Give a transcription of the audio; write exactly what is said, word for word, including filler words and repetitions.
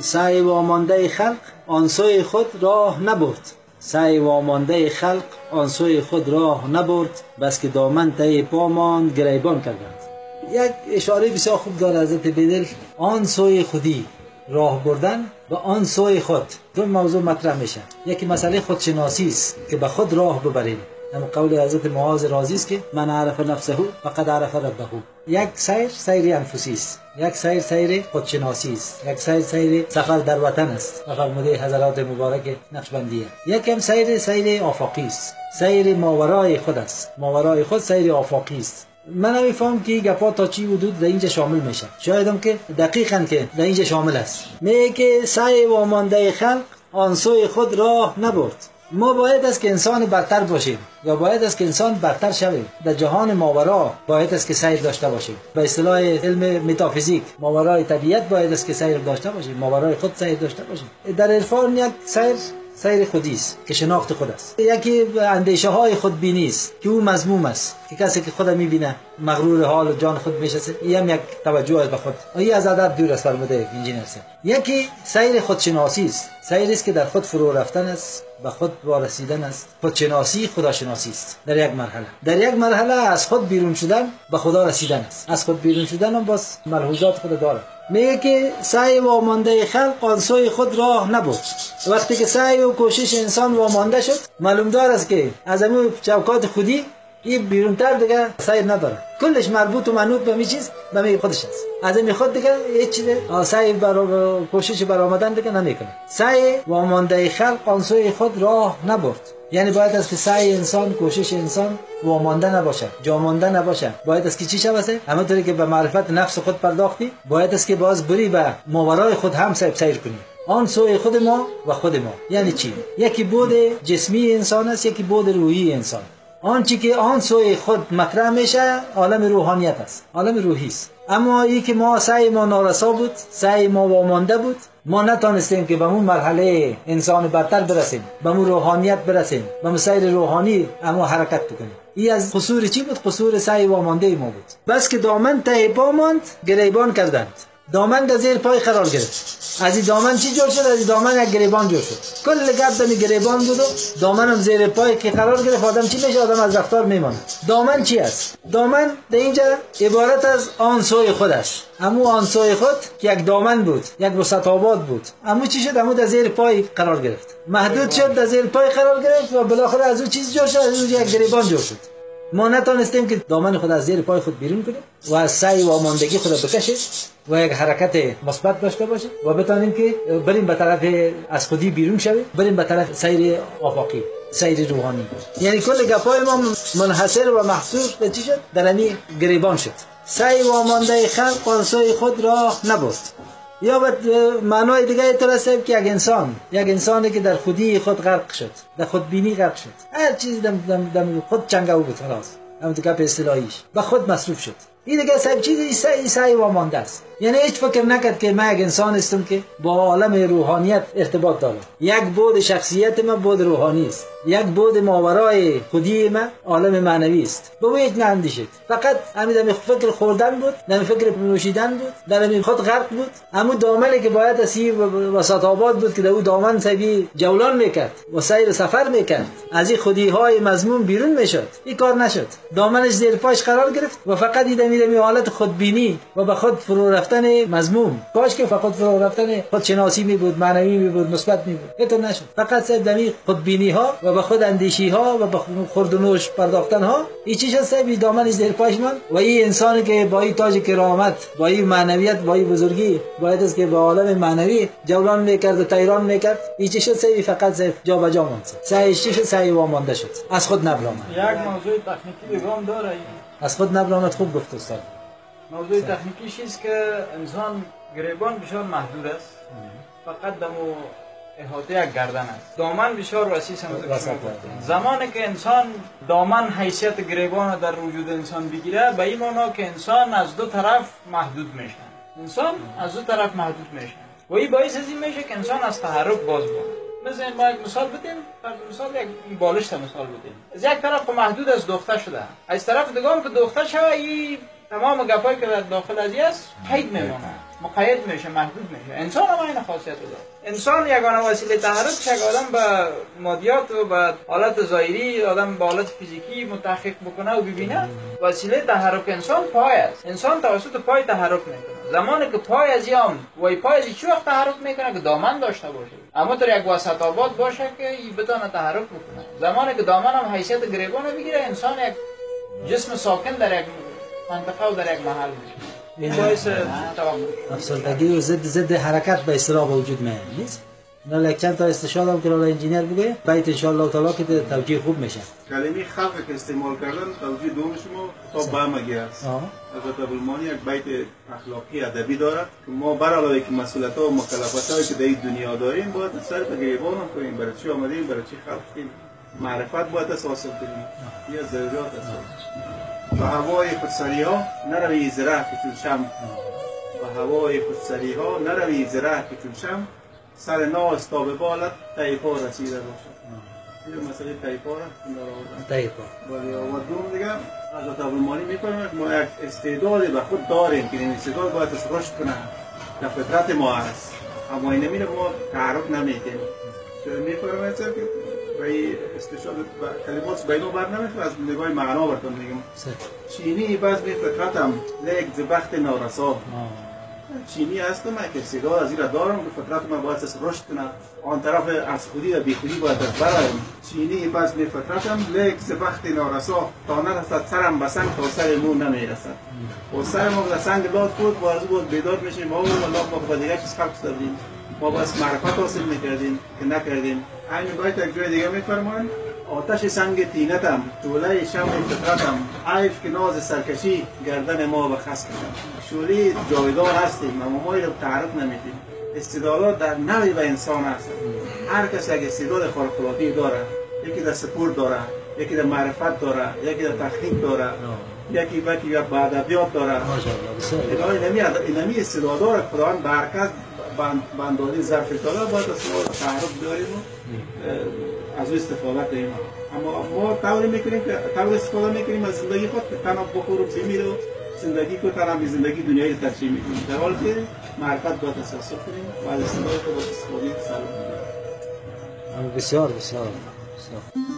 سعی وامانده خلق آن سوی خود راه نبرد، سعی وامانده خلق آن سوی خود راه نبرد، بس که دامن تای پامان گریبان کردند. یک اشاره بسیار خوب داره حضرت بدل، آن سوی خودی راه بردن و آن سوی خود، دو موضوع مطرح میشه. یکی مسئله خودشناسی است که به خود راه ببریم، اما قول حضرت معاذ رازی است که من عرف نفسه فقد عرف ربه. یک سیر سیر انفسی است، یک سیر سیر خودشناسی است، یک سیر سیر سفر در وطن است، فرموده حضرات مبارک نقشبندیه. یکم سیر سیر آفاقی است، سیر ماورای خود است، ماورای خود سیر آفاقی است. من نمیفهم که گپا تا چی حدود در اینجا شامل میشه، شایدم که دقیقاً که در اینجا شامل است. میگه که سعی وامانده خلق آن سوی خود راه نبرد. ما باید است که انسان برتر باشیم یا باید است که انسان برتر شویم در جهان ماورا، باید است که سیر داشته باشیم. به اصطلاح علم متافیزیک، ماورای طبیعت باید است که سیر داشته باشیم، ماورای خود سیر داشته باشیم. در عرفان یک سیر سیر خودی است که شناخت خود است. یکی اندیشه های خود بینی است که او مذموم است، که کسی که خود میبینه مغرور حال و جان خود میشه، این یک توجه به خود، این از ادب دور است. فرموده انجینر است یکی سیر خودشناسی است، سیر است که در خود فرو رفتن است، به خود وارسیدن است. خودشناسی خداشناسی است در یک مرحله، در یک مرحله از خود بیرون شدن به خدا رسیدن است. از خود بیرون شدن هم باز ملحوظات خود داره. میگه که سعی وامانده خلق آن سوی خود راه نبود. وقتی که سعی و کوشش انسان وامانده شد، معلوم دار است که از همون چوکات خودی این بیرونتر دیگه سعی نداره، کلش مربوط و منوط به می چیز به خودش است. از این خود دیگه هیچ چیز سعی برای کوشش برای آمدن دیگه نمیکنه. سعی وامانده خلق آن سوی خود راه نبود، یعنی باید است که سعی انسان، کوشش انسان وامانده نباشه، جامانده نباشه. باید است که چی شود؟ همونطوری که به معرفت نفس خود پرداختی، باید است که باز بری به ماورای خود هم سعی سیر کنی، آن سوی خود ما و خود ما. یعنی چی؟ یکی بود جسمی انسان است، یکی بود روحی انسان. آن چی که آن سوی خود مطرح میشه عالم روحانیت است، عالم روحی است. اما این که ما سعی ما نارسا بود، سعی ما وامانده بود، ما نتانستیم که به اون مرحله انسان برتر برسیم، به اون روحانیت برسیم، به اون سیر روحانی اما حرکت بکنیم. این از قصور چی بود؟ قصور سعی وامانده ما بود. بس که دامن ته پا ماند گریبان کردند، دامن در زیر پای قرار گرفت. از این دامن چی جور شد؟ از این دامن یک گریبان جور شد. کل گپ دمی گریبان بود و دامن هم زیر پای که قرار گرفت. آدم چی میشه؟ آدم از رفتار میمونه. دامن چی است؟ دامن در اینجا عبارت از آن سوی خود است. اما آن سوی خود که یک دامن بود، یک وسط آباد بود، اما چی شد؟ اما در زیر پای قرار گرفت، محدود شد، در زیر پای قرار گرفت و بالاخره از اون چیز جور شد، از اون یک گریبان جور شد. ما نتانستیم که دامن خود از زیر پای خود بیرون کنیم و از سعی و آمادگی خود بکشیم و یک حرکت مثبت داشته باشیم و بتانیم که بریم به طرف از خودی بیرون شویم، بریم به طرف سیر آفاقی، سیر روحانی. یعنی کل گپای ما منحصر و محصور به چی شد؟ در همین گریبان شد. سعی و آماده خلق آن سوی خود راه نبرد. یا به معنای دیگه اینطور است که یک انسان، یک انسانی که در خودی خود غرق شد، در خودبینی غرق شد، هر چیز دم دم دم خود چنگه او بود، خلاص همون دیگه به اصطلاحیش به خود مصروف شد. این دیگه سب چیزی سعی سعی وامانده است، یعنی هیچ فکر نکرد که من یک انسان هستم که با عالم روحانیت ارتباط دارم. یک بود شخصیت من بود روحانی است، یک بود ماورای خودی من عالم معنوی است. به ویج ناندیشید، فقط همین فکر خوردن بود، در فکر نوشیدن بود، در خود غرق بود. اما دامنی که باید اسی وسط آباد بود که در او دامن سبی جولان میکرد و سیر سفر میکرد، از این خودی های مذموم بیرون میشد، این کار نشد. دامنش زیر پاش قرار گرفت و فقط دیدم می حالت خودبینی و به خود فرو رفتن مذموم. کاش که فقط فرو رفتن خودشناسی می بود، معنوی می بود، مثبت می بود، اینطور نشد. فقط سعی دمی خودبینی ها و به خود اندیشی ها و به خورد و نوش پرداختن ها، این چیز سعی دامن زیر پاش من و این انسانی که با این تاج کرامت، با این معنویت، با این بزرگی باید است که به عالم معنوی جولان میکرد و تیران میکرد، این چیز سعی فقط سعی جابجا ماند، سعی چیز سعی وامانده شد، از خود نبرامد. یک موضوع تکنیکی دیگه هم داره، از خود نبرامد. خوب گفت استاد. موضوع تکنیکی چیست که انسان گریبان بسیار محدود است، فقط دمو احاطه یک گردن است، دامن بسیار وسیع است. زمانی که انسان دامن حیثیت گریبان در وجود انسان بگیره، به این معنی که انسان از دو طرف محدود میشه، انسان از دو طرف محدود میشه و این باعث از این میشه که انسان از تحرک باز بماند. مثلا ما یک مثال بدیم، مثال یک بالشت مثال بدیم، از یک طرف محدود از دوخته شده، از طرف دیگه هم که دوخته شده این تمام گپایی که در داخل ازی است قید میمونه، مقید میشه، محدود میشه. انسان هم این خاصیت رو داره. انسان یگانه وسیله تحرک چه آدم به مادیات و به حالت ظاهری، آدم به حالت فیزیکی متحقق بکنه و ببینه، وسیله تحرک انسان پای است. انسان توسط پای تحرک میکنه. زمانی که پای از یام وای پای از چه وقت تحرک میکنه که دامن داشته باشه، اما در یک وسط آباد باشه که این بتونه تحرک بکنه. زمانی که دامن هم حیثیت گریبان بگیره، انسان یک جسم ساکن در یک منطقه و در یک محل میشه. افسردگی و ضد ضد حرکت به اصطلاح وجود میاد. نیست نه چند تا استشهاد هم که اول انجینیر بگه بیت ان شاء الله تعالی که توجیه خوب میشه. کلمه خلق که استعمال کردن توجیه دوم شما تا بهم گیر است. حضرت ابوالمانی یک بیت اخلاقی ادبی داره که ما بر علاوه که مسئولیت و مکلفاتی که در این دنیا داریم باید سر به گریبان هم کنیم. برای چی آمدیم؟ برای چی خلق کنیم؟ معرفت باید اساس کنیم. یا ضرورت است. به هوای خودسری ها نروی زره که چون شم، به هوای خودسری ها نروی زره که چون شم، سر ناز تا به بالت تیپا رسیده باشد. این مسئله تیپا را تیپا و دوم دیگه حضرت ابوالمانی میکنم ما یک استعداد به خود داریم که این استعداد باید رشد کنه، در فطرت ما هست، اما این نمیره ما تعرف نمیکنیم. چون میفرماید که برای استشهاد کلمات بینو بر نمیشه، از نگاه معنا براتون میگم. چینی باز به فطرتم یک زبخت نارسا، چینی هستم که صدا از این را دارم به فطرت من باید رشد کنم، آن طرف از خودی و بی خودی باید برم. چینی باز به فطرتم یک زبخت نارسا، تا نرسد سرم به سنگ تا سر مو نمیرسد و سر مو به سنگ لاد خود بارزو بود بیدار میشه. ما اون الله ما با دیگه چیز خلق دادیم، ما باز معرفت حاصل میکردیم که نکردیم. همین باید یک جای دیگه میفرمان آتش سنگ تینتم، دوله شم فطرتم، عیف که ناز سرکشی گردن ما بخست کشم. شوری جاویدان هستیم اما ما رو تعرف نمیدیم. استعدادات در نوعی به انسان هست. هر کس یک استعداد خارق‌العاده‌ای داره، یکی در سپورت داره، یکی در معرفت داره، یکی در تخنیک داره، یکی باکی یا با ادبیات داره. ماشاءالله نمیاد اینمی استعدادا رو قرآن برکت باندوری ظرف طلا باید از ما تعرف داریم و از او استفاده داریم. اما ما طور میکنیم که طور استفاده میکنیم از زندگی خود که تنها بخور و بمیر و زندگی که تنها به زندگی دنیایی ترجیح میکنیم، در حالی که معرفت باید اساس کنیم و از استفاده باید استفاده سالم کنیم. بسیار بسیار بسیار